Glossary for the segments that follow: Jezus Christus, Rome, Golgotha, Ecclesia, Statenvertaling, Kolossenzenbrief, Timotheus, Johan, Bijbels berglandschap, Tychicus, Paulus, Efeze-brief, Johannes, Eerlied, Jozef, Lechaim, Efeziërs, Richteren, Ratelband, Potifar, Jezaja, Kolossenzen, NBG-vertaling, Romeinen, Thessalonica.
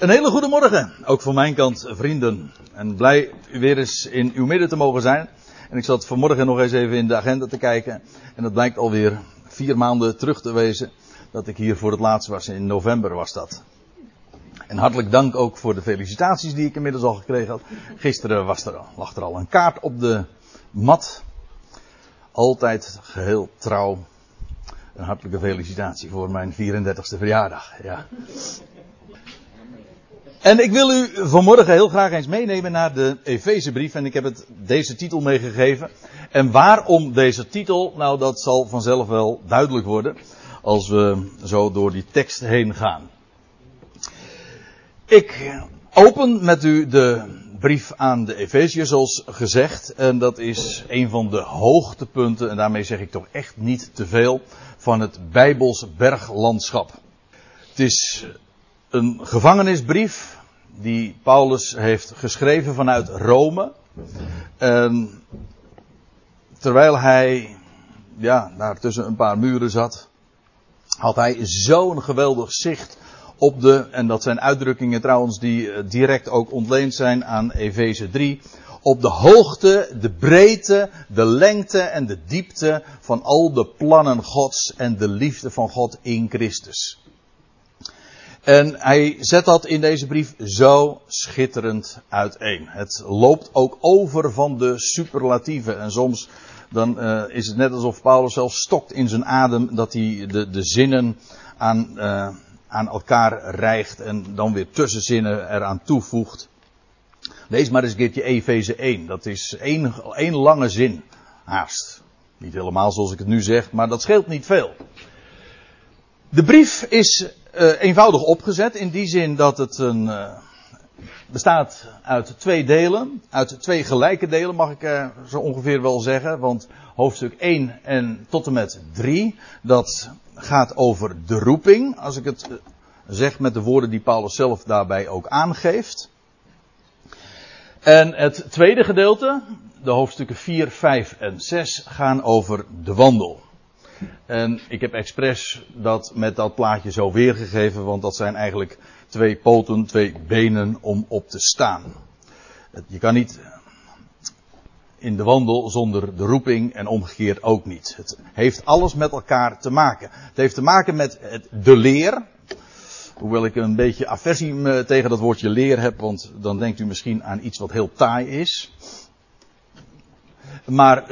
Een hele goede morgen, ook van mijn kant, vrienden. En blij u weer eens in uw midden te mogen zijn. En ik zat vanmorgen nog eens even in de agenda te kijken. En dat blijkt alweer 4 maanden terug te wezen dat ik hier voor het laatst was. In november was dat. En hartelijk dank ook voor de felicitaties die ik inmiddels al gekregen had. Gisteren lag er al een kaart op de mat. Altijd geheel trouw. Een hartelijke felicitatie voor mijn 34e verjaardag. Ja. En ik wil u vanmorgen heel graag eens meenemen naar de Efeze-brief. En ik heb deze titel meegegeven. En waarom deze titel? Nou, dat zal vanzelf wel duidelijk worden als we zo door die tekst heen gaan. Ik open met u de brief aan de Efeziërs, zoals gezegd. En dat is een van de hoogtepunten, en daarmee zeg ik toch echt niet te veel, van het Bijbels berglandschap. Het is een gevangenisbrief die Paulus heeft geschreven vanuit Rome. En terwijl hij daar tussen een paar muren zat, had hij zo'n geweldig zicht op en dat zijn uitdrukkingen trouwens die direct ook ontleend zijn aan Efeze 3. Op de hoogte, de breedte, de lengte en de diepte van al de plannen Gods en de liefde van God in Christus. En hij zet dat in deze brief zo schitterend uiteen. Het loopt ook over van de superlatieven. En soms dan is het net alsof Paulus zelf stokt in zijn adem dat hij de zinnen aan elkaar rijgt en dan weer tussenzinnen eraan toevoegt. Lees maar eens een keertje Efeze 1. Dat is één lange zin. Haast. Niet helemaal zoals ik het nu zeg, maar dat scheelt niet veel. De brief is eenvoudig opgezet in die zin dat het bestaat uit 2 delen. Uit 2 gelijke delen mag ik zo ongeveer wel zeggen. Want hoofdstuk 1 en tot en met 3, dat gaat over de roeping. Als ik het zeg met de woorden die Paulus zelf daarbij ook aangeeft. En het tweede gedeelte, de hoofdstukken 4, 5 en 6, gaan over de wandel. En ik heb expres dat met dat plaatje zo weergegeven, want dat zijn eigenlijk 2 poten, 2 benen om op te staan. Je kan niet in de wandel zonder de roeping en omgekeerd ook niet. Het heeft alles met elkaar te maken. Het heeft te maken met de leer. Hoewel ik een beetje aversie tegen dat woordje leer heb, want dan denkt u misschien aan iets wat heel taai is. Maar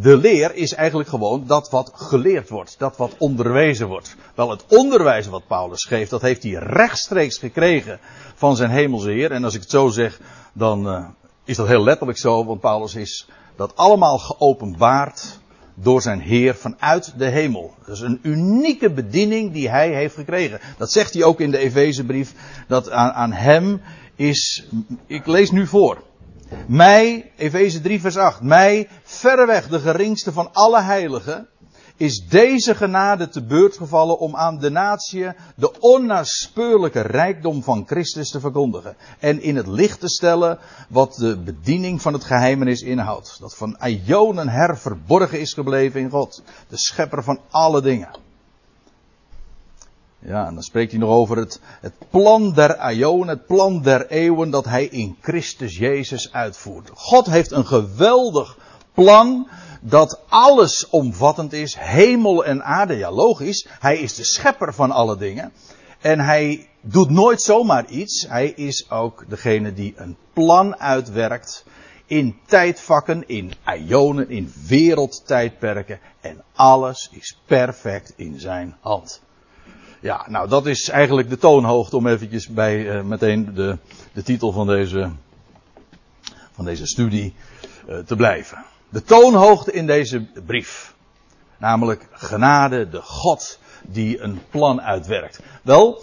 de leer is eigenlijk gewoon dat wat geleerd wordt, dat wat onderwezen wordt. Wel, het onderwijs wat Paulus geeft, dat heeft hij rechtstreeks gekregen van zijn hemelse Heer. En als ik het zo zeg, dan is dat heel letterlijk zo, want Paulus is dat allemaal geopenbaard door zijn Heer vanuit de hemel. Dat is een unieke bediening die hij heeft gekregen. Dat zegt hij ook in de Efezebrief, dat aan hem is, ik lees nu voor. Mij, Efeze 3 vers 8, mij, verreweg de geringste van alle heiligen, is deze genade te beurt gevallen om aan de natie de onnaspeurlijke rijkdom van Christus te verkondigen. En in het licht te stellen wat de bediening van het geheimenis inhoudt. Dat van aionen her verborgen is gebleven in God, de schepper van alle dingen. Ja, en dan spreekt hij nog over het plan der aionen, het plan der eeuwen dat hij in Christus Jezus uitvoert. God heeft een geweldig plan dat alles omvattend is, hemel en aarde. Ja, logisch, hij is de schepper van alle dingen. En hij doet nooit zomaar iets. Hij is ook degene die een plan uitwerkt in tijdvakken, in aionen, in wereldtijdperken. En alles is perfect in zijn hand. Ja, nou dat is eigenlijk de toonhoogte om eventjes bij meteen de titel van deze studie te blijven. De toonhoogte in deze brief. Namelijk genade, de God die een plan uitwerkt. Wel,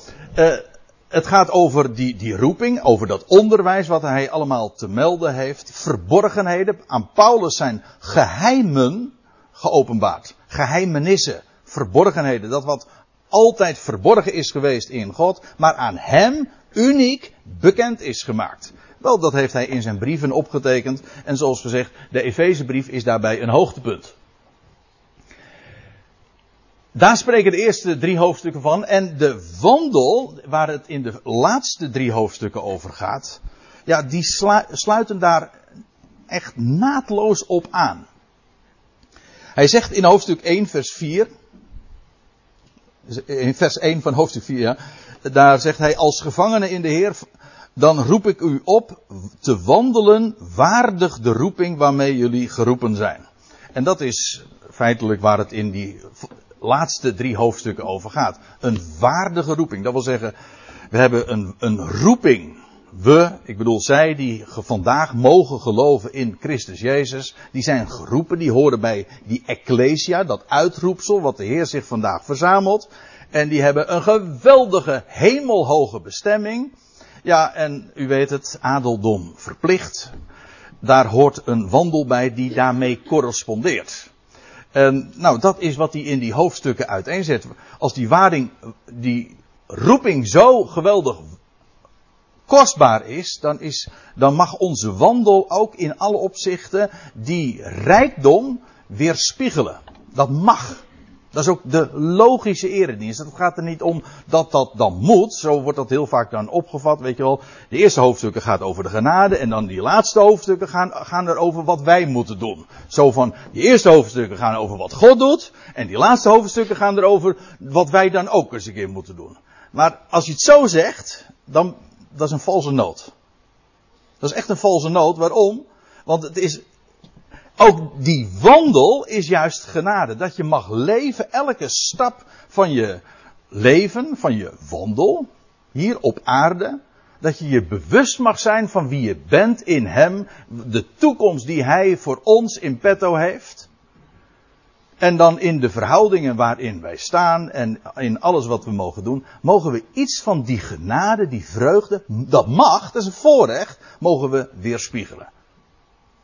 het gaat over die roeping, over dat onderwijs wat hij allemaal te melden heeft. Verborgenheden, aan Paulus zijn geheimen geopenbaard. Geheimenissen, verborgenheden, dat wat altijd verborgen is geweest in God, maar aan hem uniek bekend is gemaakt. Wel, dat heeft hij in zijn brieven opgetekend. En zoals gezegd, de Efezebrief is daarbij een hoogtepunt. Daar spreken de eerste drie hoofdstukken van. En de wandel, waar het in de laatste drie hoofdstukken over gaat, ja, die sluiten daar echt naadloos op aan. Hij zegt in hoofdstuk 1, vers 4... In vers 1 van hoofdstuk 4, ja, daar zegt hij: als gevangene in de Heer, dan roep ik u op te wandelen waardig de roeping waarmee jullie geroepen zijn. En dat is feitelijk waar het in die laatste drie hoofdstukken over gaat. Een waardige roeping. Dat wil zeggen, we hebben een roeping. Ik bedoel, zij die vandaag mogen geloven in Christus Jezus, die zijn geroepen, die horen bij die Ecclesia, dat uitroepsel wat de Heer zich vandaag verzamelt. En die hebben een geweldige hemelhoge bestemming. Ja, en u weet het, adeldom verplicht. Daar hoort een wandel bij die daarmee correspondeert. En nou, dat is wat hij in die hoofdstukken uiteenzet. Als die roeping zo geweldig kostbaar is, dan mag onze wandel ook in alle opzichten die rijkdom weerspiegelen. Dat mag. Dat is ook de logische eredienst. Het gaat er niet om dat dat dan moet. Zo wordt dat heel vaak dan opgevat, weet je wel. De eerste hoofdstukken gaat over de genade en dan die laatste hoofdstukken gaan erover wat wij moeten doen. Zo van, die eerste hoofdstukken gaan over wat God doet en die laatste hoofdstukken gaan erover wat wij dan ook eens een keer moeten doen. Maar als je het zo zegt, dan... Dat is een valse noot. Dat is echt een valse noot. Waarom? Want het is... Ook die wandel is juist genade. Dat je mag leven. Elke stap van je leven, van je wandel, hier op aarde, dat je je bewust mag zijn van wie je bent in Hem. De toekomst die Hij voor ons in petto heeft. En dan in de verhoudingen waarin wij staan en in alles wat we mogen doen, mogen we iets van die genade, die vreugde, dat mag, dat is een voorrecht, mogen we weerspiegelen.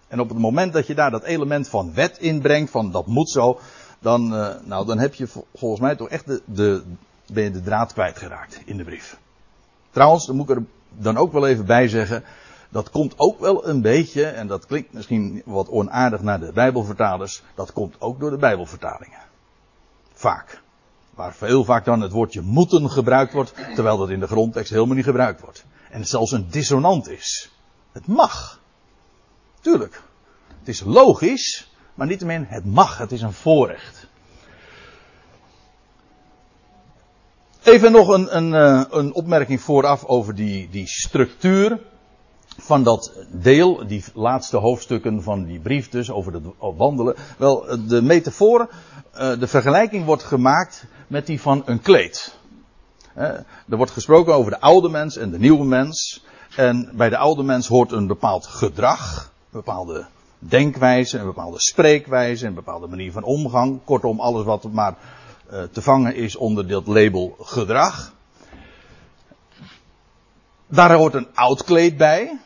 En op het moment dat je daar dat element van wet inbrengt, van dat moet zo, dan heb je volgens mij toch echt ben je de draad kwijtgeraakt in de brief. Trouwens, dan moet ik er dan ook wel even bij zeggen, dat komt ook wel een beetje, en dat klinkt misschien wat onaardig naar de Bijbelvertalers, dat komt ook door de Bijbelvertalingen. Vaak. Waar heel vaak dan het woordje moeten gebruikt wordt, terwijl dat in de grondtekst helemaal niet gebruikt wordt. En het zelfs een dissonant is. Het mag. Tuurlijk. Het is logisch, maar niettemin het mag. Het is een voorrecht. Even nog een opmerking vooraf over die structuur van dat deel, die laatste hoofdstukken van die brief dus, over het wandelen. Wel, de metafoor, de vergelijking wordt gemaakt met die van een kleed. Er wordt gesproken over de oude mens en de nieuwe mens. En bij de oude mens hoort een bepaald gedrag, een bepaalde denkwijze, een bepaalde spreekwijze, een bepaalde manier van omgang. Kortom, alles wat maar te vangen is onder dat label gedrag. Daar hoort een oud kleed bij.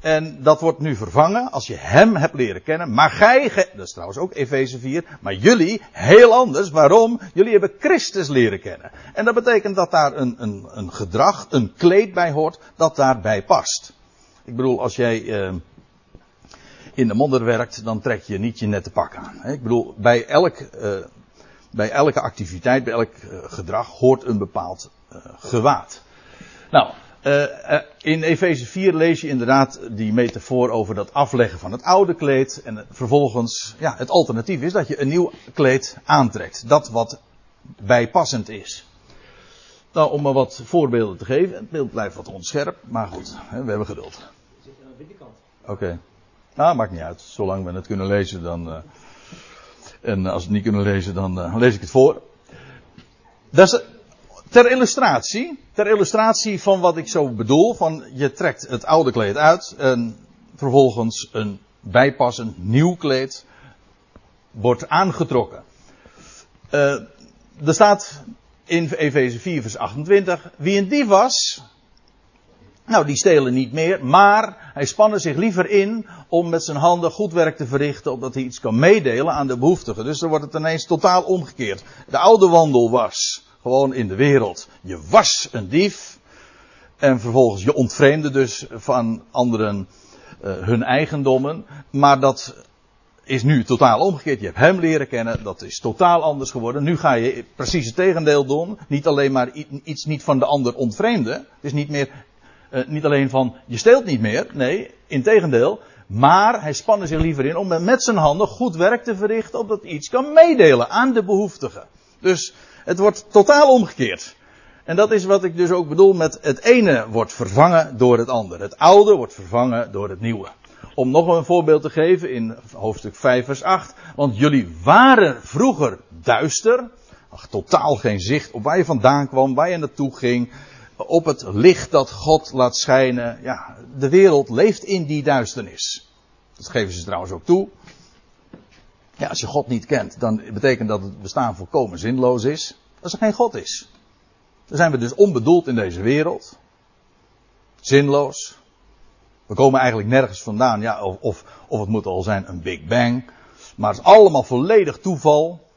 En dat wordt nu vervangen als je Hem hebt leren kennen. Maar dat is trouwens ook Efeze 4. Maar jullie, heel anders. Waarom? Jullie hebben Christus leren kennen. En dat betekent dat daar een gedrag, een kleed bij hoort, dat daarbij past. Ik bedoel, als jij in de modder werkt, dan trek je niet je nette pak aan. Hè? Ik bedoel, bij elke activiteit, bij elk gedrag hoort een bepaald gewaad. Nou... in Efeze 4 lees je inderdaad die metafoor over dat afleggen van het oude kleed. En vervolgens, ja, het alternatief is dat je een nieuw kleed aantrekt. Dat wat bijpassend is. Nou, om maar wat voorbeelden te geven. Het beeld blijft wat onscherp, maar goed, hè, we hebben geduld. We zitten aan de binnenkant. Oké. Nou, maakt niet uit. Zolang we het kunnen lezen, dan... en als we het niet kunnen lezen, dan lees ik het voor. Dat is... Ter illustratie van wat ik zo bedoel, van je trekt het oude kleed uit en vervolgens een bijpassend nieuw kleed wordt aangetrokken. Er staat in Efeze 4 vers 28, wie een dief was, nou die stelen niet meer, maar hij spannen zich liever in om met zijn handen goed werk te verrichten, opdat hij iets kan meedelen aan de behoeftigen. Dus dan wordt het ineens totaal omgekeerd. De oude wandel was... Gewoon in de wereld. Je was een dief. En vervolgens je ontvreemde dus van anderen hun eigendommen. Maar dat is nu totaal omgekeerd. Je hebt hem leren kennen, dat is totaal anders geworden. Nu ga je precies het tegendeel doen. Niet alleen maar iets niet van de ander ontvreemden. Het is niet meer, niet alleen van, je steelt niet meer. Nee, integendeel. Maar hij spande zich liever in om met zijn handen goed werk te verrichten, opdat hij iets kan meedelen aan de behoeftigen. Dus het wordt totaal omgekeerd. En dat is wat ik dus ook bedoel met het ene wordt vervangen door het andere. Het oude wordt vervangen door het nieuwe. Om nog een voorbeeld te geven in hoofdstuk 5 vers 8. Want jullie waren vroeger duister. Ach, totaal geen zicht op waar je vandaan kwam, waar je naartoe ging. Op het licht dat God laat schijnen. Ja, de wereld leeft in die duisternis. Dat geven ze trouwens ook toe. Ja, als je God niet kent, dan betekent dat het bestaan volkomen zinloos is. Als er geen God is. Dan zijn we dus onbedoeld in deze wereld. Zinloos. We komen eigenlijk nergens vandaan. Ja, of het moet al zijn een Big Bang. Maar het is allemaal volledig toeval.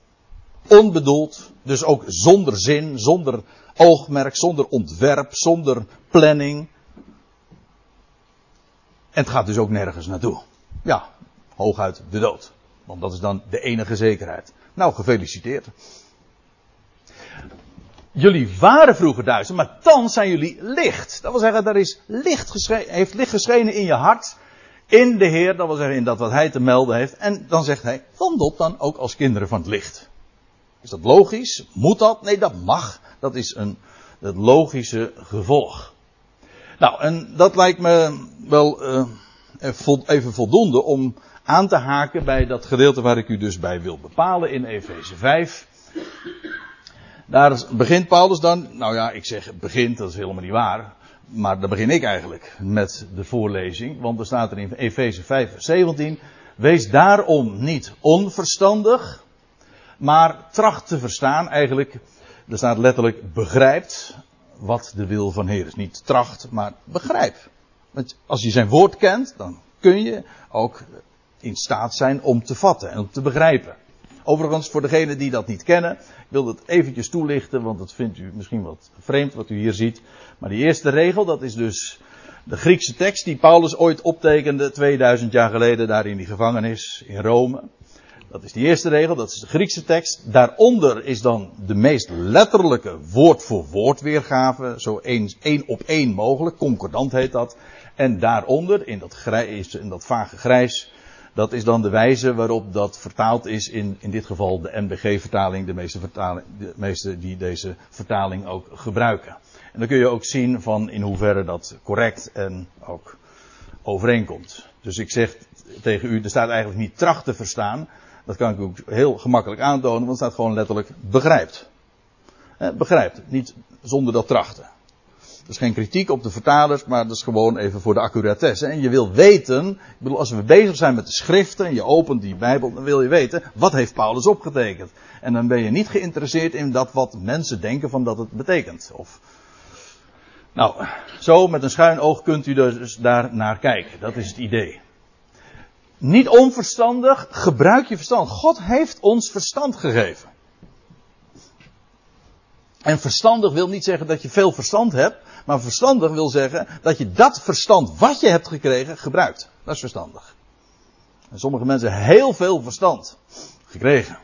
Onbedoeld. Dus ook zonder zin, zonder oogmerk, zonder ontwerp, zonder planning. En het gaat dus ook nergens naartoe. Ja, hooguit de dood. Want dat is dan de enige zekerheid. Nou, gefeliciteerd. Jullie waren vroeger duister, maar thans zijn jullie licht. Dat wil zeggen, er is heeft licht geschenen in je hart. In de Heer, dat wil zeggen in dat wat hij te melden heeft. En dan zegt hij, wandelt dan ook als kinderen van het licht. Is dat logisch? Moet dat? Nee, dat mag. Dat is het logische gevolg. Nou, en dat lijkt me wel even voldoende om aan te haken bij dat gedeelte waar ik u dus bij wil bepalen in Efeze 5. Daar begint Paulus dan, nou ja, ik zeg begint, dat is helemaal niet waar. Maar daar begin ik eigenlijk met de voorlezing. Want er staat er in Efeze 5, vers 17. Wees daarom niet onverstandig, maar tracht te verstaan. Eigenlijk, er staat letterlijk begrijpt wat de wil van Heer is. Niet tracht, maar begrijp. Want als je zijn woord kent, dan kun je ook in staat zijn om te vatten en om te begrijpen. Overigens, voor degenen die dat niet kennen, ik wil dat eventjes toelichten, want dat vindt u misschien wat vreemd wat u hier ziet. Maar die eerste regel, dat is dus de Griekse tekst die Paulus ooit optekende 2000 jaar geleden daar in die gevangenis in Rome. Dat is die eerste regel, dat is de Griekse tekst. Daaronder is dan de meest letterlijke woord voor woord weergave, zo één op één mogelijk, concordant heet dat. En daaronder, in dat vage grijs, dat is dan de wijze waarop dat vertaald is in dit geval de NBG-vertaling, de meeste die deze vertaling ook gebruiken. En dan kun je ook zien van in hoeverre dat correct en ook overeenkomt. Dus ik zeg tegen u, er staat eigenlijk niet tracht te verstaan. Dat kan ik ook heel gemakkelijk aantonen, want het staat gewoon letterlijk begrijpt. Begrijpt, niet zonder dat trachten. Dat is geen kritiek op de vertalers, maar dat is gewoon even voor de accuratesse. En je wil weten, ik bedoel, als we bezig zijn met de schriften en je opent die Bijbel, dan wil je weten, wat heeft Paulus opgetekend? En dan ben je niet geïnteresseerd in dat wat mensen denken van dat het betekent. Nou, zo met een schuin oog kunt u dus daar naar kijken. Dat is het idee. Niet onverstandig, gebruik je verstand. God heeft ons verstand gegeven. En verstandig wil niet zeggen dat je veel verstand hebt. Maar verstandig wil zeggen dat je dat verstand wat je hebt gekregen gebruikt. Dat is verstandig. En sommige mensen hebben heel veel verstand gekregen.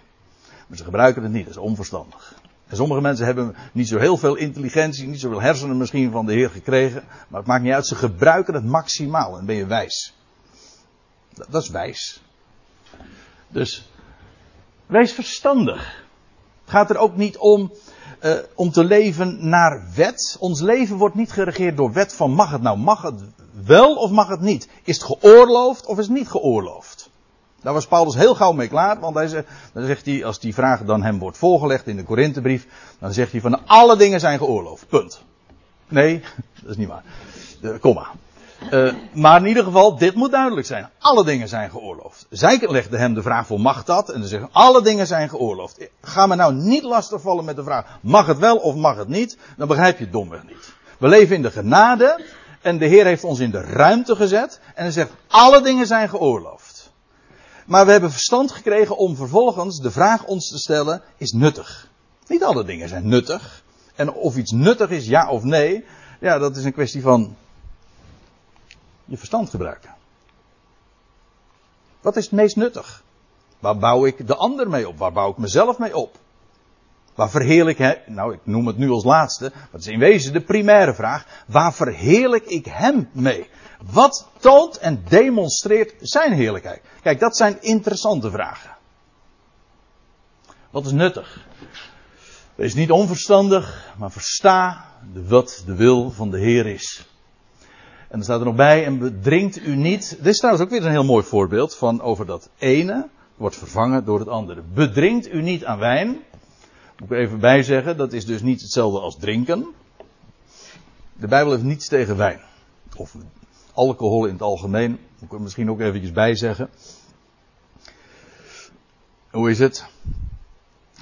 Maar ze gebruiken het niet. Dat is onverstandig. En sommige mensen hebben niet zo heel veel intelligentie. Niet zoveel hersenen misschien van de Heer gekregen. Maar het maakt niet uit. Ze gebruiken het maximaal. En dan ben je wijs. Dat is wijs. Dus wees verstandig. Het gaat er ook niet om... om te leven naar wet. Ons leven wordt niet geregeerd door wet van mag het nou, mag het wel of mag het niet? Is het geoorloofd of is het niet geoorloofd? Daar was Paulus heel gauw mee klaar, want dan zegt hij, als die vraag dan hem wordt voorgelegd in de Korintherbrief, dan zegt hij van alle dingen zijn geoorloofd, punt. Nee, dat is niet waar. Komma. Maar in ieder geval, dit moet duidelijk zijn. Alle dingen zijn geoorloofd. Zij legde hem de vraag voor mag dat? En ze zeggen, alle dingen zijn geoorloofd. Ga me nou niet lastigvallen met de vraag, mag het wel of mag het niet? Dan begrijp je het domweg niet. We leven in de genade en de Heer heeft ons in de ruimte gezet. En hij zegt, alle dingen zijn geoorloofd. Maar we hebben verstand gekregen om vervolgens de vraag ons te stellen, is nuttig? Niet alle dingen zijn nuttig. En of iets nuttig is, ja of nee, ja, dat is een kwestie van... je verstand gebruiken. Wat is het meest nuttig? Waar bouw ik de ander mee op? Waar bouw ik mezelf mee op? Waar verheerlijk hem? Nou, ik noem het nu als laatste. Maar het is in wezen de primaire vraag. Waar verheerlijk ik hem mee? Wat toont en demonstreert zijn heerlijkheid? Kijk, dat zijn interessante vragen. Wat is nuttig? Wees niet onverstandig, maar versta wat de wil van de Heer is. En er staat er nog bij, en bedrinkt u niet. Dit is trouwens ook weer een heel mooi voorbeeld van over dat ene wordt vervangen door het andere. Bedrinkt u niet aan wijn. Moet ik er even bij zeggen, dat is dus niet hetzelfde als drinken. De Bijbel heeft niets tegen wijn. Of alcohol in het algemeen. Moet ik er misschien ook eventjes bij zeggen. Hoe is het?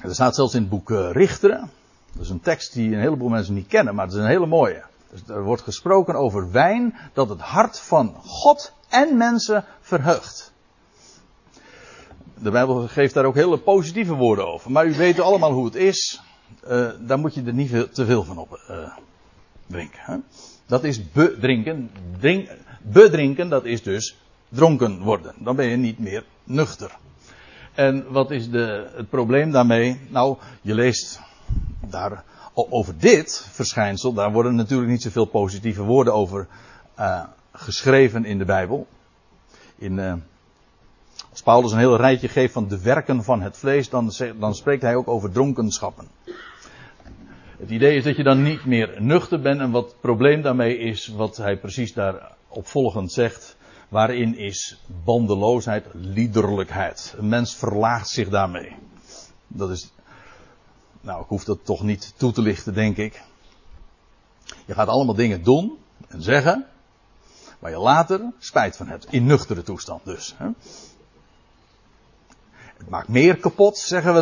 Er staat zelfs in het boek Richteren. Dat is een tekst die een heleboel mensen niet kennen, maar het is een hele mooie. Dus er wordt gesproken over wijn dat het hart van God en mensen verheugt. De Bijbel geeft daar ook hele positieve woorden over. Maar u weet allemaal hoe het is. Daar moet je er niet te veel van op drinken. Hè? Dat is bedrinken. Bedrinken, dat is dus dronken worden. Dan ben je niet meer nuchter. En wat is het probleem daarmee? Nou, je leest daar over dit verschijnsel. Daar worden natuurlijk niet zoveel positieve woorden over geschreven in de Bijbel. Als Paulus een heel rijtje geeft van de werken van het vlees, dan spreekt hij ook over dronkenschappen. Het idee is dat je dan niet meer nuchter bent. En wat het probleem daarmee is, wat hij precies daaropvolgend zegt, waarin is bandeloosheid, liederlijkheid. Een mens verlaagt zich daarmee. Dat is... Nou, ik hoef dat toch niet toe te lichten, denk ik. Je gaat allemaal dingen doen en zeggen, waar je later spijt van hebt. In nuchtere toestand dus. Hè? Het maakt meer kapot, zeggen we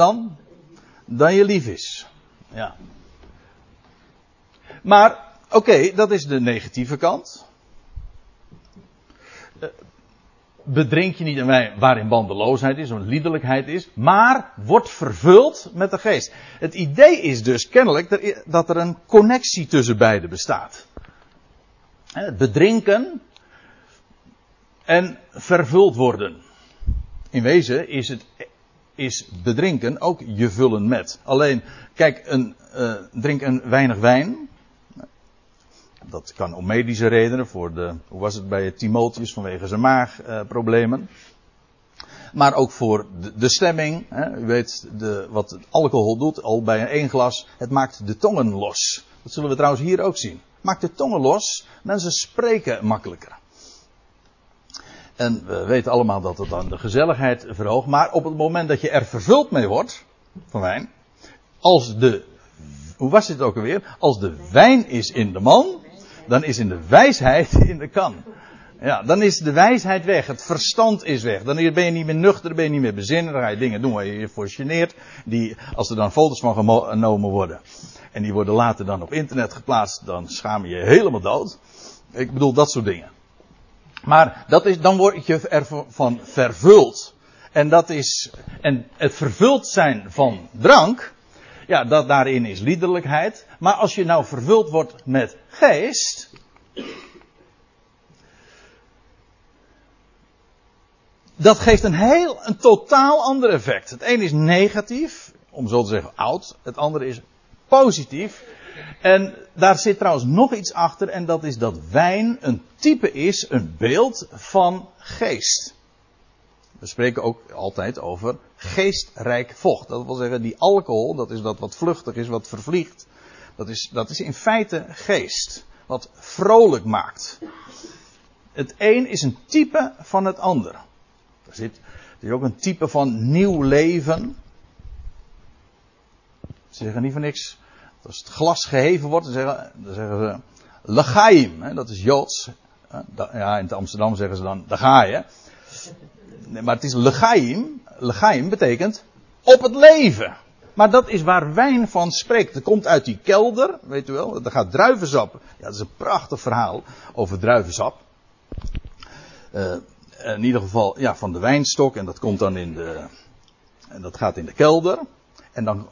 dan je lief is. Ja. Maar, oké, dat is de negatieve kant. Bedrink je niet aan wijn waarin bandeloosheid is, een liederlijkheid is, maar wordt vervuld met de geest. Het idee is dus kennelijk dat er een connectie tussen beide bestaat. Het bedrinken en vervuld worden. In wezen is bedrinken ook je vullen met. Alleen, kijk, drink een weinig wijn. Dat kan om medische redenen, hoe was het bij Timotheus, vanwege zijn maagproblemen. Maar ook voor de stemming. Hè, u weet wat alcohol doet, al bij één glas. Het maakt de tongen los. Dat zullen we trouwens hier ook zien. Maakt de tongen los, mensen spreken makkelijker. En we weten allemaal dat het dan de gezelligheid verhoogt. Maar op het moment dat je er vervuld mee wordt, van wijn, hoe was dit ook alweer? Als de wijn is in de man, dan is in de wijsheid in de kan. Ja, dan is de wijsheid weg. Het verstand is weg. Dan ben je niet meer nuchter, ben je niet meer bezinnen. Dan ga je dingen doen waar je je voor geneert. Als er dan foto's van genomen worden. En die worden later dan op internet geplaatst. Dan schaam je je helemaal dood. Ik bedoel, dat soort dingen. Maar dan word je ervan vervuld. En het vervuld zijn van drank... Ja, daarin is liederlijkheid. Maar als je nou vervuld wordt met geest... Dat geeft een totaal ander effect. Het ene is negatief, om zo te zeggen oud. Het andere is positief. En daar zit trouwens nog iets achter. En dat is dat wijn een type is, een beeld van geest. We spreken ook altijd over geestrijk vocht. Dat wil zeggen, die alcohol, dat is dat wat vluchtig is, wat vervliegt. Dat is in feite geest. Wat vrolijk maakt. Het een is een type van het ander. Er is ook een type van nieuw leven. Ze zeggen niet voor niks. Als het glas geheven wordt, dan zeggen ze... Lechaim, hè, dat is Joods. Ja, in het Amsterdam zeggen ze dan... Daar ga je. Nee, maar het is lechaim. Lechaim betekent op het leven. Maar dat is waar wijn van spreekt. Het komt uit die kelder, weet u wel. Daar gaat druivensap. Ja, dat is een prachtig verhaal over druivensap. In ieder geval, ja, van de wijnstok. En dat komt dan en dat gaat in de kelder. En dan,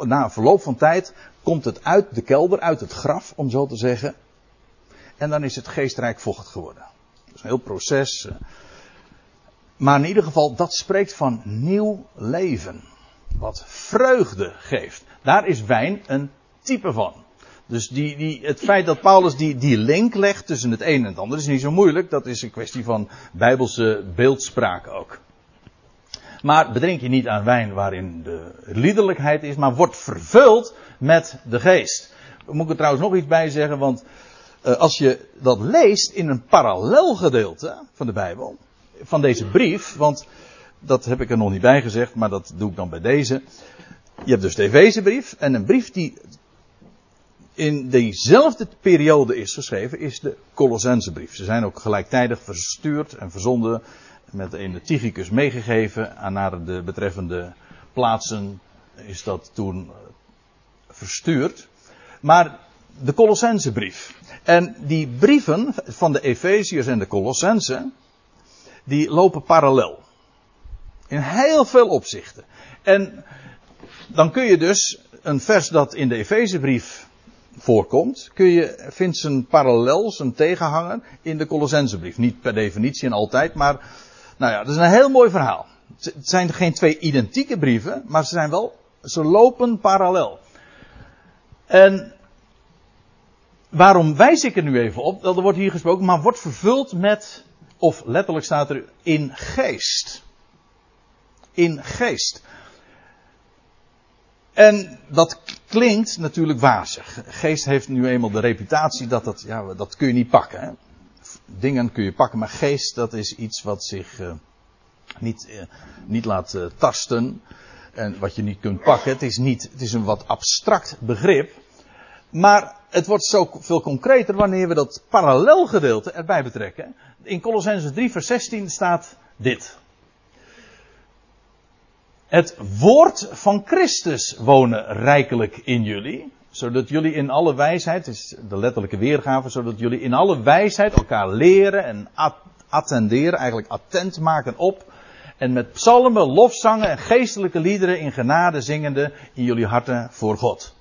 na een verloop van tijd, komt het uit de kelder, uit het graf, om zo te zeggen. En dan is het geestrijk vocht geworden. Dat is een heel proces. Maar in ieder geval, dat spreekt van nieuw leven. Wat vreugde geeft. Daar is wijn een type van. Dus het feit dat Paulus die link legt tussen het een en het ander is niet zo moeilijk. Dat is een kwestie van bijbelse beeldspraak ook. Maar bedrink je niet aan wijn waarin de liederlijkheid is, maar wordt vervuld met de geest. Moet ik er trouwens nog iets bij zeggen, want als je dat leest in een parallel gedeelte van de Bijbel, van deze brief, want dat heb ik er nog niet bij gezegd, maar dat doe ik dan bij deze. Je hebt dus de Efeze-brief en een brief die in diezelfde periode is geschreven, is de Kolossenzenbrief. Ze zijn ook gelijktijdig verstuurd en verzonden, met in de Tychicus meegegeven aan naar de betreffende plaatsen is dat toen verstuurd. Maar de Kolossenzenbrief en die brieven van de Efeziërs en de Kolossenzen, die lopen parallel. In heel veel opzichten. En dan kun je dus een vers dat in de Efezebrief voorkomt, vindt zijn parallel, zijn tegenhanger in de Kolossenzenbrief. Niet per definitie en altijd, maar nou ja, dat is een heel mooi verhaal. Het zijn geen twee identieke brieven, maar ze lopen parallel. En waarom wijs ik er nu even op? Dat er wordt hier gesproken, maar wordt vervuld met, of letterlijk staat er in geest. In geest. En dat klinkt natuurlijk wazig. Geest heeft nu eenmaal de reputatie dat kun je niet pakken. Hè? Dingen kun je pakken, maar geest, dat is iets wat zich niet laat tasten. En wat je niet kunt pakken. Het is een wat abstract begrip. Maar het wordt zo veel concreter wanneer we dat parallelgedeelte erbij betrekken. In Kolossenzen 3 vers 16 staat dit. Het woord van Christus wonen rijkelijk in jullie, zodat jullie in alle wijsheid, is de letterlijke weergave, zodat jullie in alle wijsheid elkaar leren en attenderen, eigenlijk attent maken op, en met psalmen, lofzangen en geestelijke liederen in genade zingende in jullie harten voor God.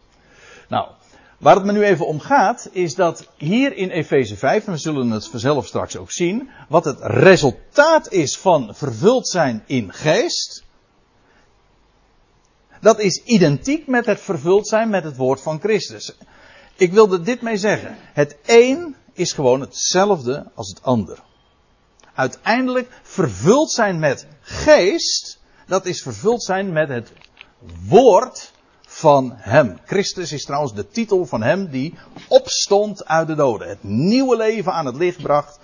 Nou, waar het me nu even om gaat, is dat hier in Efeze 5, en we zullen het vanzelf straks ook zien, wat het resultaat is van vervuld zijn in geest. Dat is identiek met het vervuld zijn met het woord van Christus. Ik wilde dit mee zeggen. Het een is gewoon hetzelfde als het ander. Uiteindelijk vervuld zijn met geest. Dat is vervuld zijn met het woord van hem. Christus is trouwens de titel van hem die opstond uit de doden. Het nieuwe leven aan het licht bracht.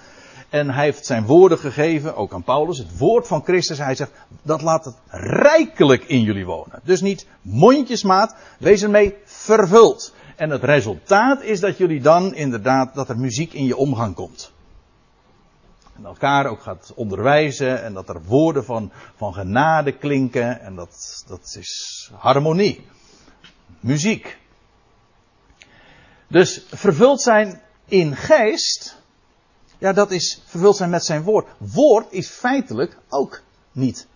En hij heeft zijn woorden gegeven, ook aan Paulus, het woord van Christus. Hij zegt, dat laat het rijkelijk in jullie wonen. Dus niet mondjesmaat, wees ermee vervuld. En het resultaat is dat jullie dan inderdaad, dat er muziek in je omgang komt. En elkaar ook gaat onderwijzen en dat er woorden van genade klinken. En dat is harmonie. Muziek. Dus vervuld zijn in geest. Ja, dat is vervuld zijn met zijn woord. Woord is feitelijk ook niet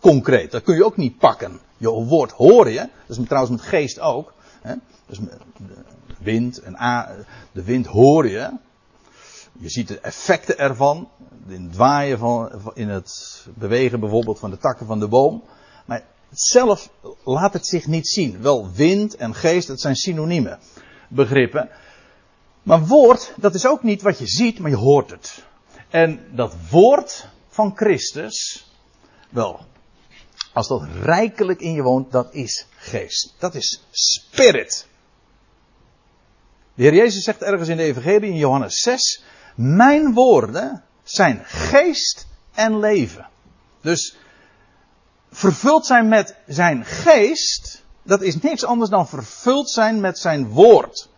concreet. Dat kun je ook niet pakken. Je woord hoor je. Dat is trouwens met geest ook. Hè? Dus wind en de wind hoor je. Je ziet de effecten ervan. In het waaien in het bewegen bijvoorbeeld van de takken van de boom. Maar zelf laat het zich niet zien. Wel wind en geest, dat zijn synonieme begrippen. Maar woord, dat is ook niet wat je ziet, maar je hoort het. En dat woord van Christus, wel, als dat rijkelijk in je woont, dat is geest. Dat is spirit. De Heer Jezus zegt ergens in de evangelie in Johannes 6, mijn woorden zijn geest en leven. Dus vervuld zijn met zijn geest, dat is niks anders dan vervuld zijn met zijn woord.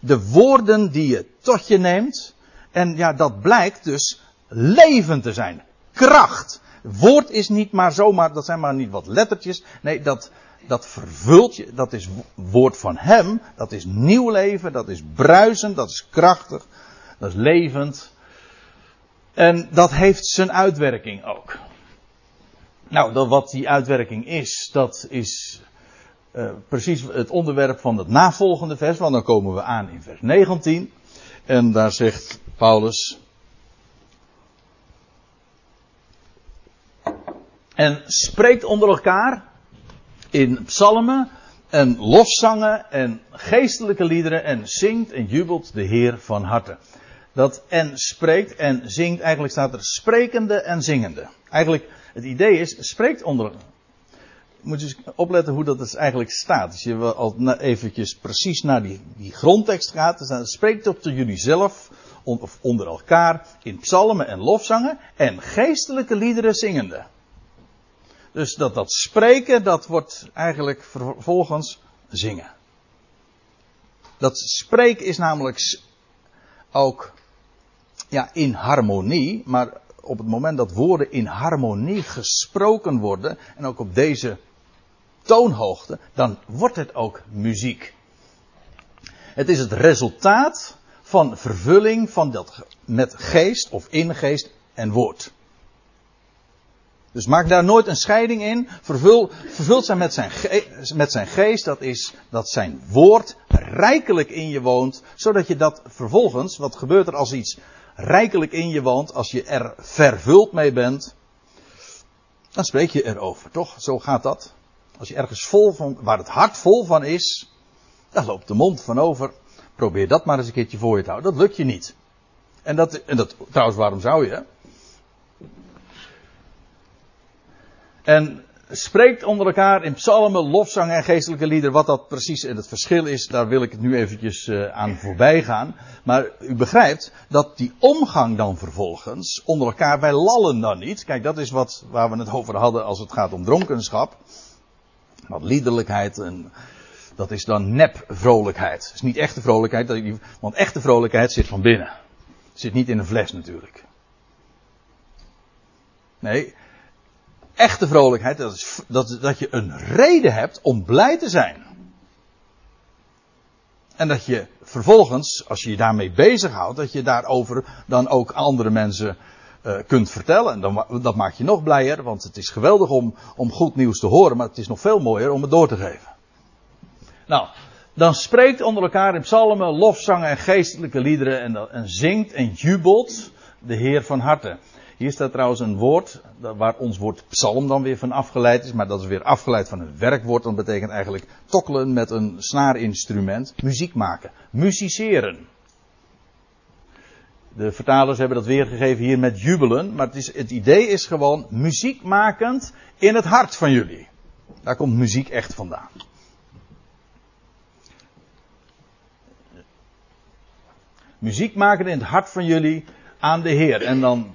De woorden die je tot je neemt. En ja, dat blijkt dus levend te zijn. Kracht. Woord is niet maar zomaar, dat zijn maar niet wat lettertjes. Nee, dat vervult je. Dat is woord van hem. Dat is nieuw leven. Dat is bruisend. Dat is krachtig. Dat is levend. En dat heeft zijn uitwerking ook. Nou, wat die uitwerking is, dat is precies het onderwerp van het navolgende vers, want dan komen we aan in vers 19. En daar zegt Paulus: En spreekt onder elkaar in psalmen en lofzangen en geestelijke liederen en zingt en jubelt de Heer van harte. Dat en spreekt en zingt, eigenlijk staat er sprekende en zingende. Eigenlijk, het idee is, spreekt onder... Moet je eens opletten hoe dat eigenlijk staat. Als je al eventjes precies naar die grondtekst gaat, dan staat, spreekt tot jullie zelf, of onder elkaar, in psalmen en lofzangen en geestelijke liederen zingende. Dus dat spreken, dat wordt eigenlijk vervolgens zingen. Dat spreken is namelijk ook in harmonie, maar op het moment dat woorden in harmonie gesproken worden, en ook op deze toonhoogte, dan wordt het ook muziek. Het is het resultaat van vervulling van dat met geest of in geest en woord. Dus maak daar nooit een scheiding in. Vervult zijn met zijn geest, dat is dat zijn woord rijkelijk in je woont, zodat je dat vervolgens, wat gebeurt er als iets rijkelijk in je woont, als je er vervuld mee bent, dan spreek je erover, toch? Zo gaat dat. Als je ergens waar het hart vol van is, dan loopt de mond van over. Probeer dat maar eens een keertje voor je te houden. Dat lukt je niet. En dat trouwens, waarom zou je? En spreekt onder elkaar in psalmen, lofzangen en geestelijke liederen. Wat dat precies en het verschil is, daar wil ik het nu eventjes aan voorbij gaan. Maar u begrijpt dat die omgang dan vervolgens onder elkaar, wij lallen dan niet. Kijk, dat is waar we het over hadden als het gaat om dronkenschap. Wat liederlijkheid, en dat is dan nepvrolijkheid. Het is niet echte vrolijkheid, want echte vrolijkheid zit van binnen. Zit niet in een fles natuurlijk. Nee, echte vrolijkheid, dat is dat je een reden hebt om blij te zijn. En dat je vervolgens, als je je daarmee bezighoudt, dat je daarover dan ook andere mensen kunt vertellen. En dat maakt je nog blijer, want het is geweldig om goed nieuws te horen, maar het is nog veel mooier om het door te geven. Nou, dan spreekt onder elkaar in psalmen, lofzangen en geestelijke liederen en zingt en jubelt de Heer van harte. Hier staat trouwens een woord, waar ons woord psalm dan weer van afgeleid is, maar dat is weer afgeleid van een werkwoord. Dat betekent eigenlijk tokkelen met een snaarinstrument, muziek maken, musiceren. De vertalers hebben dat weergegeven hier met jubelen, maar het idee is gewoon muziekmakend in het hart van jullie. Daar komt muziek echt vandaan. Muziek maken in het hart van jullie aan de Heer. En dan,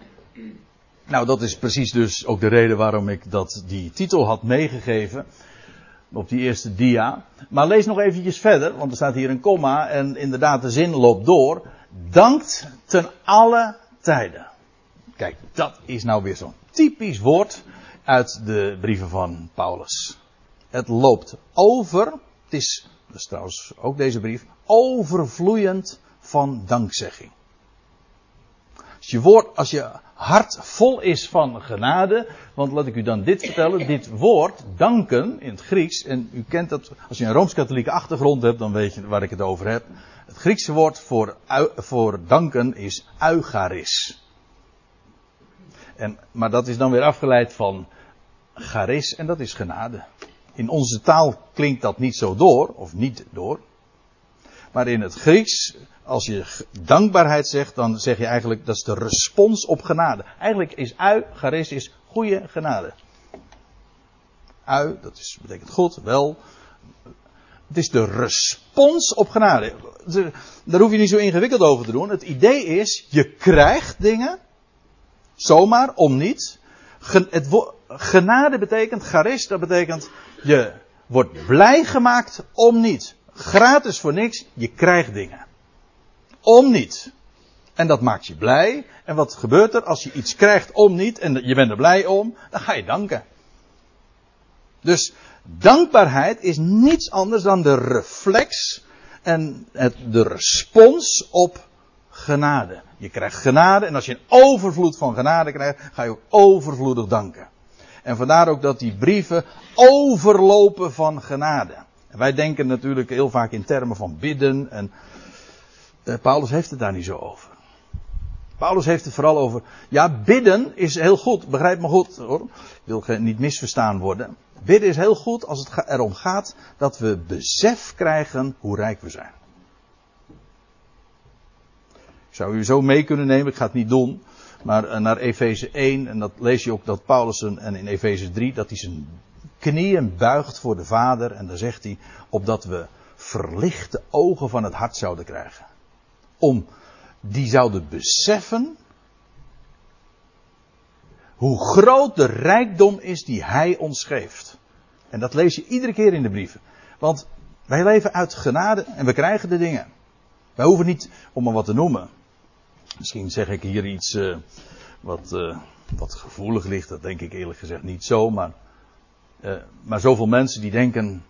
nou, dat is precies dus ook de reden waarom ik die titel had meegegeven op die eerste dia. Maar lees nog eventjes verder, want er staat hier een komma en inderdaad de zin loopt door. Dankt ten alle tijden. Kijk, dat is nou weer zo'n typisch woord uit de brieven van Paulus. Het loopt over, het is, dat is trouwens ook deze brief, overvloeiend van dankzegging. Als je hart vol is van genade, want laat ik u dan dit vertellen, dit woord, danken, in het Grieks, en u kent dat, als je een Rooms-Katholieke achtergrond hebt, dan weet je waar ik het over heb. Het Griekse woord voor danken is eucharis. Maar dat is dan weer afgeleid van charis, en dat is genade. In onze taal klinkt dat niet zo door, of niet door. Maar in het Grieks, als je dankbaarheid zegt, dan zeg je eigenlijk, dat is de respons op genade. Eigenlijk is charis is goede genade. Betekent goed, wel. Het is de respons op genade. Daar hoef je niet zo ingewikkeld over te doen. Het idee is, je krijgt dingen, zomaar, om niet. Genade betekent, charis, dat betekent, je wordt blij gemaakt om niet. Gratis voor niks, je krijgt dingen. Om niet. En dat maakt je blij. En wat gebeurt er als je iets krijgt om niet en je bent er blij om? Dan ga je danken. Dus dankbaarheid is niets anders dan de reflex en de respons op genade. Je krijgt genade en als je een overvloed van genade krijgt, ga je ook overvloedig danken. En vandaar ook dat die brieven overlopen van genade. En wij denken natuurlijk heel vaak in termen van bidden en Paulus heeft het daar niet zo over. Paulus heeft het vooral over, ja, bidden is heel goed, begrijp me goed hoor. Ik wil niet misverstaan worden. Bidden is heel goed als het erom gaat dat we besef krijgen hoe rijk we zijn. Ik zou u zo mee kunnen nemen, ik ga het niet doen. Maar naar Efeze 1, en dat lees je ook dat Paulus en in Efeze 3, dat hij zijn knieën buigt voor de Vader. En dan zegt hij, opdat we verlichte ogen van het hart zouden krijgen. Om die zouden beseffen hoe groot de rijkdom is die hij ons geeft. En dat lees je iedere keer in de brieven. Want wij leven uit genade en we krijgen de dingen. Wij hoeven niet, om maar wat te noemen. Misschien zeg ik hier iets wat gevoelig ligt. Dat denk ik eerlijk gezegd niet zo. Maar zoveel mensen die denken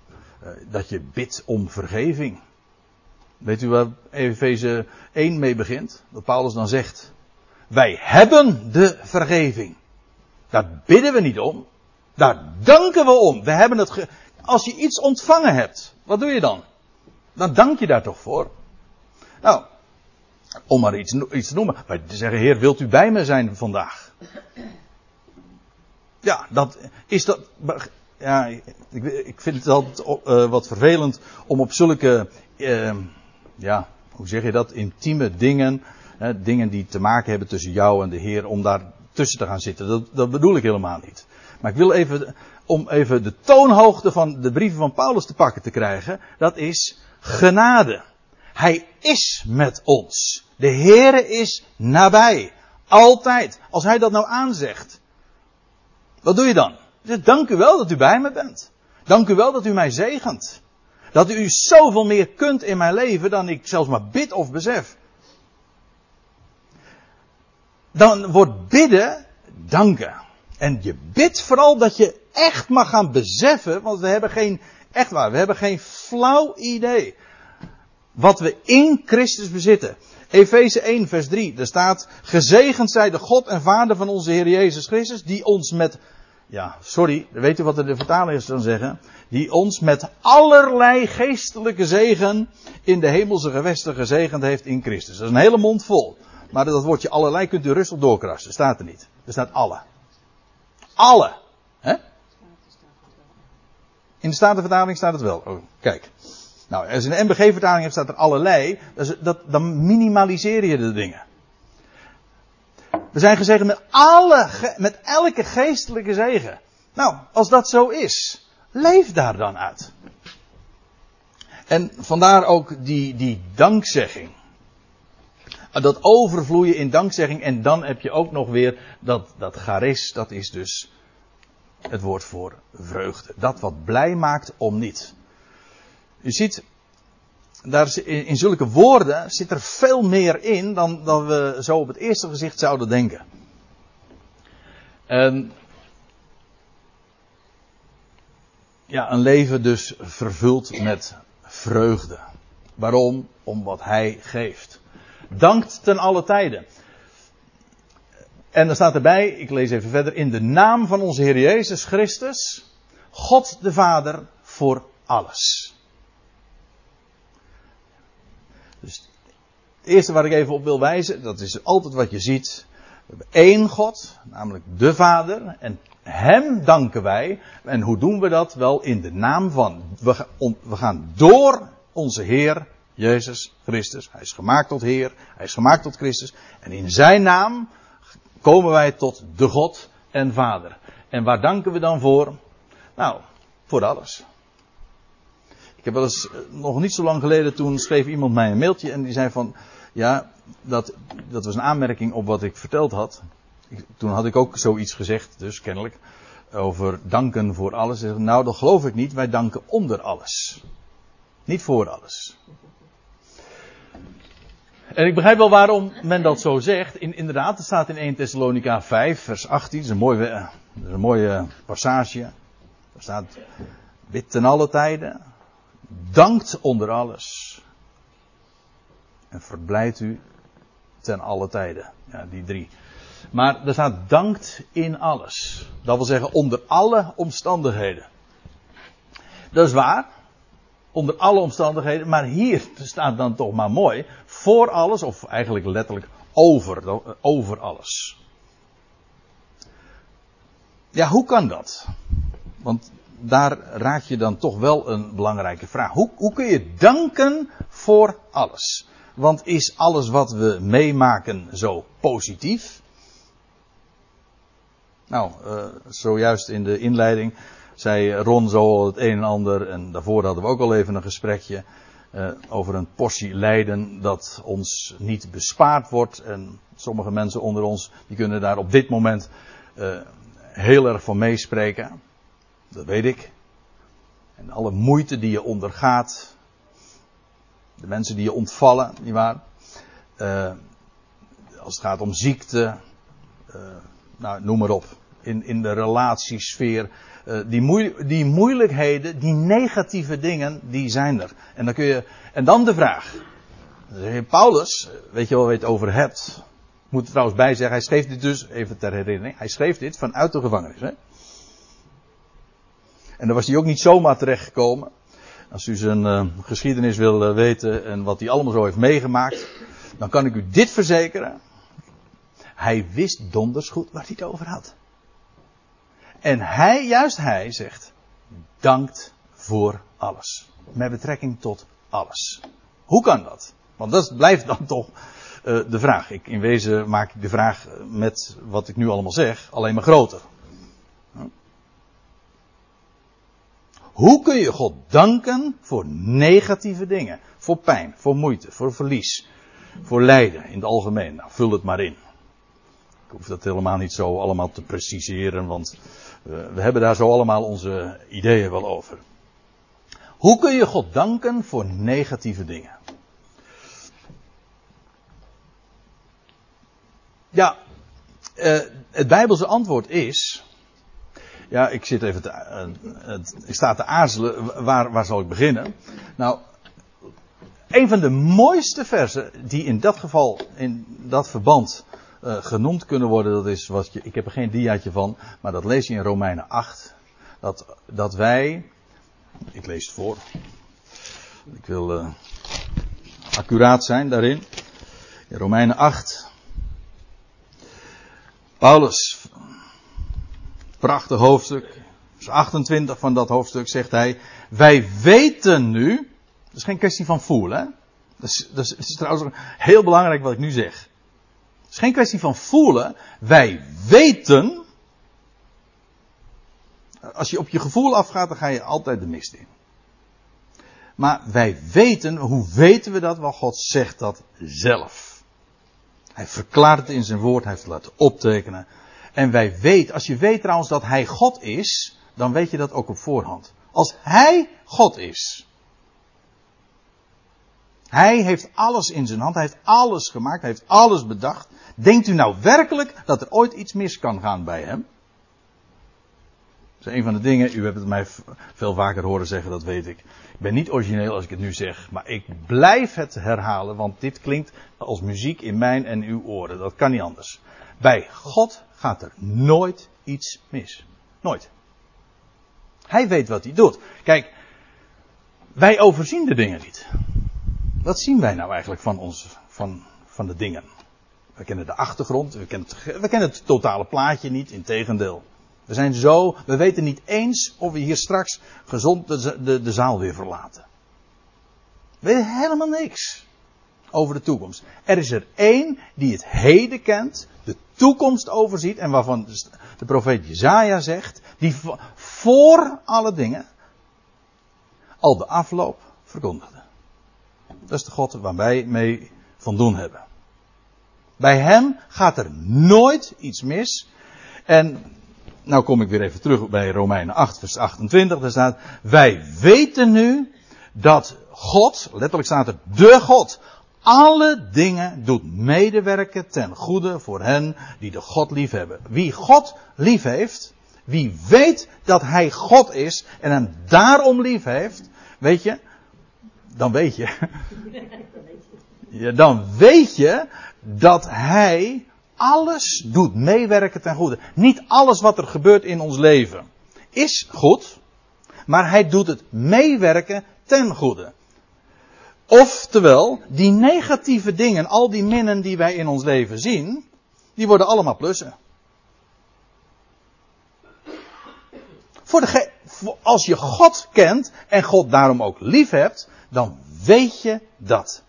dat je bidt om vergeving. Weet u waar Efeze 1 mee begint? Dat Paulus dan zegt. Wij hebben de vergeving. Daar bidden we niet om. Daar danken we om. We hebben het Als je iets ontvangen hebt, wat doe je dan? Dan dank je daar toch voor. Nou, om maar iets te noemen. Wij zeggen, Heer, wilt u bij me zijn vandaag? Ja, dat is dat... Ja, ik vind het altijd wat vervelend om op zulke... ja, hoe zeg je dat? Intieme dingen. Dingen die te maken hebben tussen jou en de Heer. Om daar tussen te gaan zitten. Dat bedoel ik helemaal niet. Maar ik wil even... Om even de toonhoogte van de brieven van Paulus te pakken te krijgen. Dat is genade. Hij is met ons. De Heere is nabij. Altijd. Als hij dat nou aanzegt. Wat doe je dan? Dank u wel dat u bij me bent. Dank u wel dat u mij zegent. Dat u zoveel meer kunt in mijn leven dan ik zelfs maar bid of besef. Dan wordt bidden danken. En je bidt vooral dat je echt mag gaan beseffen. Want we hebben geen flauw idee. Wat we in Christus bezitten. Efeze 1 vers 3. Daar staat. Gezegend zij de God en Vader van onze Heer Jezus Christus. Die ons met... Ja, sorry. Weet u wat de vertalers dan zeggen? Die ons met allerlei geestelijke zegen in de hemelse gewesten gezegend heeft in Christus. Dat is een hele mond vol. Maar dat woordje allerlei kunt u rustig doorkrassen. Dat staat er niet. Er staat alle. Alle. Hè? In de Statenvertaling staat het wel. Oh, kijk. Nou, als in de NBG-vertaling staat er allerlei. Dan minimaliseer je de dingen. We zijn gezegend met elke geestelijke zegen. Nou, als dat zo is, leef daar dan uit. En vandaar ook die dankzegging. Dat overvloeien in dankzegging. En dan heb je ook nog weer dat charis. Dat is dus het woord voor vreugde. Dat wat blij maakt om niet. U ziet, daar in zulke woorden zit er veel meer in dan we zo op het eerste gezicht zouden denken. Ja, een leven dus vervuld met vreugde. Waarom? Om wat hij geeft. Dankt ten alle tijden. En dan staat erbij, ik lees even verder, in de naam van onze Heer Jezus Christus, God de Vader voor alles. Dus het eerste waar ik even op wil wijzen, dat is altijd wat je ziet. We hebben één God, namelijk de Vader. En hem danken wij. En hoe doen we dat? Wel in de naam van... We gaan door onze Heer, Jezus Christus. Hij is gemaakt tot Heer, hij is gemaakt tot Christus. En in zijn naam komen wij tot de God en Vader. En waar danken we dan voor? Nou, voor alles. Ik heb wel eens, nog niet zo lang geleden, toen schreef iemand mij een mailtje en die zei van, ja, dat was een aanmerking op wat ik verteld had. Toen had ik ook zoiets gezegd, dus kennelijk, over danken voor alles. Zei, nou, dat geloof ik niet, wij danken onder alles. Niet voor alles. En ik begrijp wel waarom men dat zo zegt. Inderdaad, het staat in 1 Thessalonica 5 vers 18, dat is een mooie passage. Daar staat, bid ten alle tijden. Dankt onder alles. En verblijdt u ten alle tijden. Ja, die drie. Maar er staat dankt in alles. Dat wil zeggen onder alle omstandigheden. Dat is waar. Onder alle omstandigheden. Maar hier staat dan toch maar mooi. Voor alles, of eigenlijk letterlijk Over alles. Ja, hoe kan dat? Want daar raak je dan toch wel een belangrijke vraag. Hoe kun je danken voor alles? Want is alles wat we meemaken zo positief? Nou, zojuist in de inleiding zei Ron zo het een en ander, en daarvoor hadden we ook al even een gesprekje over een portie lijden dat ons niet bespaard wordt. En sommige mensen onder ons die kunnen daar op dit moment heel erg van meespreken. Dat weet ik. En alle moeite die je ondergaat, de mensen die je ontvallen, nietwaar? Als het gaat om ziekte, nou, noem maar op. In de relatiesfeer. Die moeilijkheden, die negatieve dingen, die zijn er. En dan kun je. En dan de vraag. Paulus, weet je wel waar je het over hebt. Ik moet er trouwens bij zeggen, hij schreef dit dus, even ter herinnering. Hij schreef dit vanuit de gevangenis. Hè? En daar was hij ook niet zomaar terechtgekomen. Als u zijn geschiedenis wil weten en wat hij allemaal zo heeft meegemaakt, dan kan ik u dit verzekeren. Hij wist donders goed waar hij het over had. En hij, juist hij, zegt, dankt voor alles. Met betrekking tot alles. Hoe kan dat? Want dat blijft dan toch de vraag. In wezen maak ik de vraag met wat ik nu allemaal zeg alleen maar groter. Hoe kun je God danken voor negatieve dingen? Voor pijn, voor moeite, voor verlies, voor lijden in het algemeen. Nou, vul het maar in. Ik hoef dat helemaal niet zo allemaal te preciseren, want we hebben daar zo allemaal onze ideeën wel over. Hoe kun je God danken voor negatieve dingen? Ja, het Bijbelse antwoord is... Ja, ik zit even ik sta te aarzelen, waar zal ik beginnen? Nou, een van de mooiste versen die in dat geval, in dat verband genoemd kunnen worden, dat is ik heb er geen diaatje van, maar dat lees je in Romeinen 8. Dat wij, ik lees het voor, ik wil accuraat zijn daarin. In Romeinen 8, Paulus... Prachtig hoofdstuk. Vers 28 van dat hoofdstuk zegt hij. Wij weten nu. Dat is geen kwestie van voelen. Hè? Dat is trouwens heel belangrijk wat ik nu zeg. Het is geen kwestie van voelen. Wij weten. Als je op je gevoel afgaat, dan ga je altijd de mist in. Maar wij weten. Hoe weten we dat? Wel, God zegt dat zelf. Hij verklaart het in zijn woord. Hij heeft het laten optekenen. En wij weten, als je weet trouwens dat hij God is, dan weet je dat ook op voorhand. Als hij God is. Hij heeft alles in zijn hand, hij heeft alles gemaakt, hij heeft alles bedacht. Denkt u nou werkelijk dat er ooit iets mis kan gaan bij hem? Dat is een van de dingen, u hebt het mij veel vaker horen zeggen, dat weet ik. Ik ben niet origineel als ik het nu zeg, maar ik blijf het herhalen, want dit klinkt als muziek in mijn en uw oren. Dat kan niet anders. Bij God gaat er nooit iets mis. Nooit. Hij weet wat hij doet. Kijk, wij overzien de dingen niet. Wat zien wij nou eigenlijk van ons, van de dingen? We kennen de achtergrond, we kennen het totale plaatje niet, integendeel. We weten niet eens of we hier straks gezond de zaal weer verlaten. We weten helemaal niks over de toekomst. Er is er één die het heden kent, de toekomst overziet en waarvan de profeet Jezaja zegt, die voor alle dingen al de afloop verkondigde. Dat is de God waar wij mee van doen hebben. Bij hem gaat er nooit iets mis. En nou kom ik weer even terug bij Romeinen 8 vers 28. Daar staat, wij weten nu dat God, letterlijk staat er, de God, alle dingen doet medewerken ten goede voor hen die de God lief hebben. Wie God lief heeft, wie weet dat hij God is en hem daarom lief heeft, weet je, dan weet je. Ja, dan weet je dat hij alles doet meewerken ten goede. Niet alles wat er gebeurt in ons leven is goed, maar hij doet het meewerken ten goede. Oftewel, die negatieve dingen, al die minnen die wij in ons leven zien, die worden allemaal plussen. Als je God kent en God daarom ook lief hebt, dan weet je dat.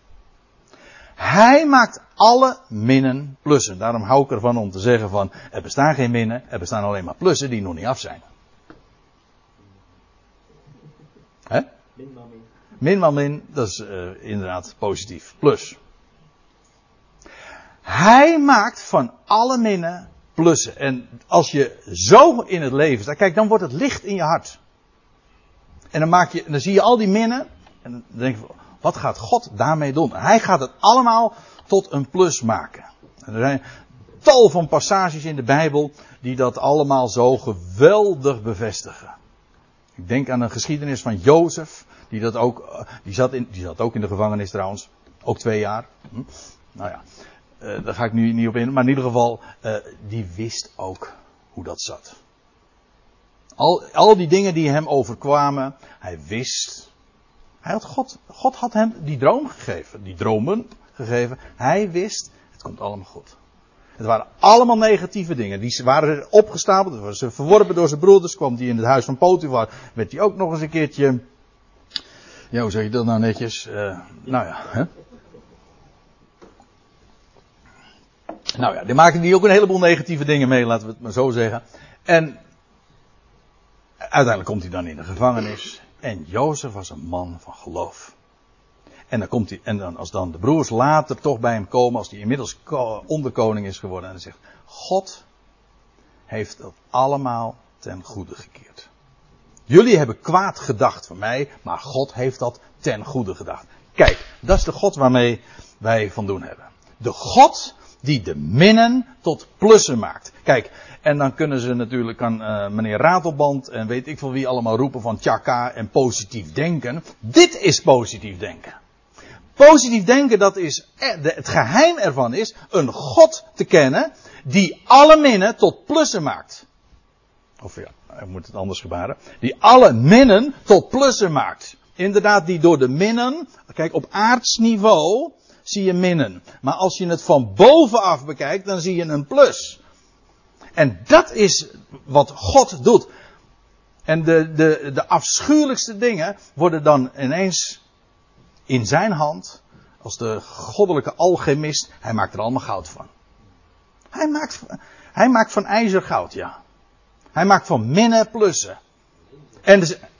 Hij maakt alle minnen plussen. Daarom hou ik ervan om te zeggen van, er bestaan geen minnen, er bestaan alleen maar plussen die nog niet af zijn. Hè? Min maal min, dat is inderdaad positief. Plus. Hij maakt van alle minnen plussen. En als je zo in het leven staat, kijk, dan wordt het licht in je hart. En dan zie je al die minnen. En dan denk je, wat gaat God daarmee doen? Hij gaat het allemaal tot een plus maken. En er zijn tal van passages in de Bijbel die dat allemaal zo geweldig bevestigen. Ik denk aan een geschiedenis van Jozef. Die zat ook in de gevangenis trouwens. Ook 2 jaar. Nou ja, daar ga ik nu niet op in. Maar in ieder geval, die wist ook hoe dat zat. Al die dingen die hem overkwamen, hij wist. God had hem die droom gegeven. Die dromen gegeven. Hij wist, het komt allemaal goed. Het waren allemaal negatieve dingen. Die waren opgestapeld, waren ze verworpen door zijn broeders. Kwam die in het huis van Potifar, werd die ook nog eens een keertje... Ja, hoe zeg je dat nou netjes? Nou ja, hè? Nou ja, die maakten die ook een heleboel negatieve dingen mee, laten we het maar zo zeggen. En uiteindelijk komt hij dan in de gevangenis. En Jozef was een man van geloof. En dan komt hij, als dan de broers later toch bij hem komen, als hij inmiddels onderkoning is geworden, en hij zegt: God heeft dat allemaal ten goede gekeerd. Jullie hebben kwaad gedacht van mij, maar God heeft dat ten goede gedacht. Kijk, dat is de God waarmee wij van doen hebben. De God die de minnen tot plussen maakt. Kijk, en dan kunnen ze natuurlijk aan meneer Ratelband en weet ik veel wie allemaal roepen van tjaka en positief denken. Dit is positief denken. Positief denken, dat is het geheim ervan is een God te kennen die alle minnen tot plussen maakt. Of ja. Ik moet het anders gebaren. Die alle minnen tot plussen maakt. Inderdaad, die door de minnen. Kijk, op aards niveau zie je minnen. Maar als je het van bovenaf bekijkt, dan zie je een plus. En dat is wat God doet. En de afschuwelijkste dingen worden dan ineens in zijn hand. Als de goddelijke alchemist. Hij maakt er allemaal goud van. Hij maakt van ijzer goud, ja. Hij maakt van minnen plussen.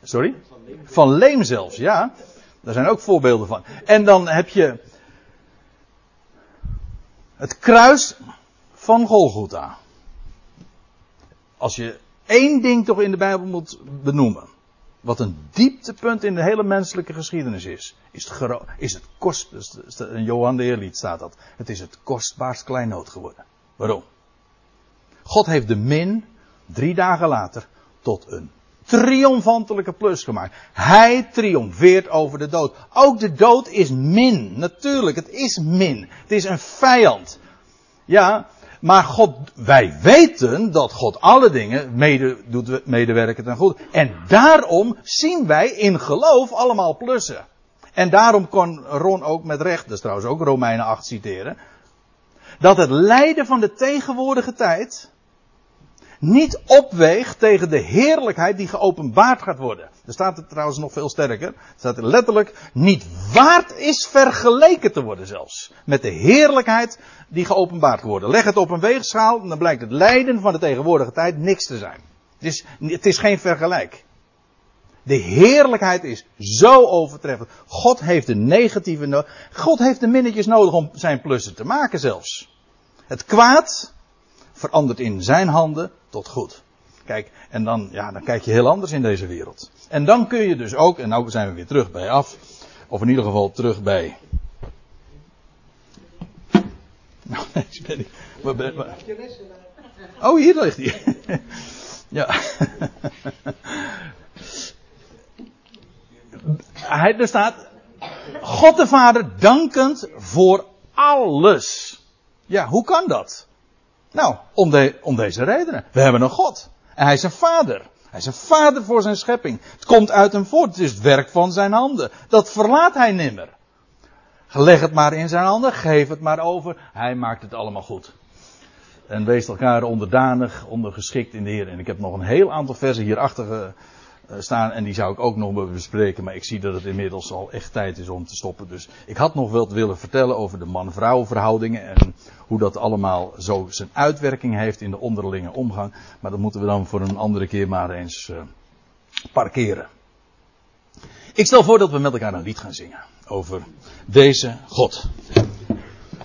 Sorry? Van leem zelfs, ja. Daar zijn ook voorbeelden van. En dan heb je het kruis van Golgotha. Als je één ding toch in de Bijbel moet benoemen, wat een dieptepunt in de hele menselijke geschiedenis is, in Johan de Eerlied staat dat. Het is het kostbaarst kleinood geworden. Waarom? God heeft de min 3 dagen later tot een triomfantelijke plus gemaakt. Hij triomfeert over de dood. Ook de dood is min. Natuurlijk, het is min. Het is een vijand. Ja, maar wij weten dat God alle dingen doet medewerken ten goede. En daarom zien wij in geloof allemaal plussen. En daarom kon Ron ook met recht, dat is trouwens ook Romeinen 8 citeren, dat het lijden van de tegenwoordige tijd niet opweegt tegen de heerlijkheid die geopenbaard gaat worden. Er staat het trouwens nog veel sterker. Er staat er letterlijk, niet waard is vergeleken te worden zelfs. Met de heerlijkheid die geopenbaard gaat worden. Leg het op een weegschaal en dan blijkt het lijden van de tegenwoordige tijd niks te zijn. Het is geen vergelijk. De heerlijkheid is zo overtreffend. God heeft de negatieve nodig. God heeft de minnetjes nodig om zijn plussen te maken zelfs. Het kwaad verandert in zijn handen tot goed. Kijk, en dan kijk je heel anders in deze wereld. En dan kun je dus ook, en nou zijn we weer terug bij af, of in ieder geval terug bij... Nou, nee, ben ik... Oh, hier ligt hij. Ja. Er staat, God de Vader dankend voor alles. Ja, hoe kan dat? Nou, om deze redenen. We hebben een God. En hij is een vader. Hij is een vader voor zijn schepping. Het komt uit hem voort. Het is het werk van zijn handen. Dat verlaat hij nimmer. Leg het maar in zijn handen, geef het maar over. Hij maakt het allemaal goed. En wees elkaar onderdanig, ondergeschikt in de Heer. En ik heb nog een heel aantal versen hierachter staan. En die zou ik ook nog bespreken. Maar ik zie dat het inmiddels al echt tijd is om te stoppen. Dus ik had nog wel willen vertellen over de man-vrouw verhoudingen. En hoe dat allemaal zo zijn uitwerking heeft in de onderlinge omgang. Maar dat moeten we dan voor een andere keer maar eens parkeren. Ik stel voor dat we met elkaar een lied gaan zingen over deze God.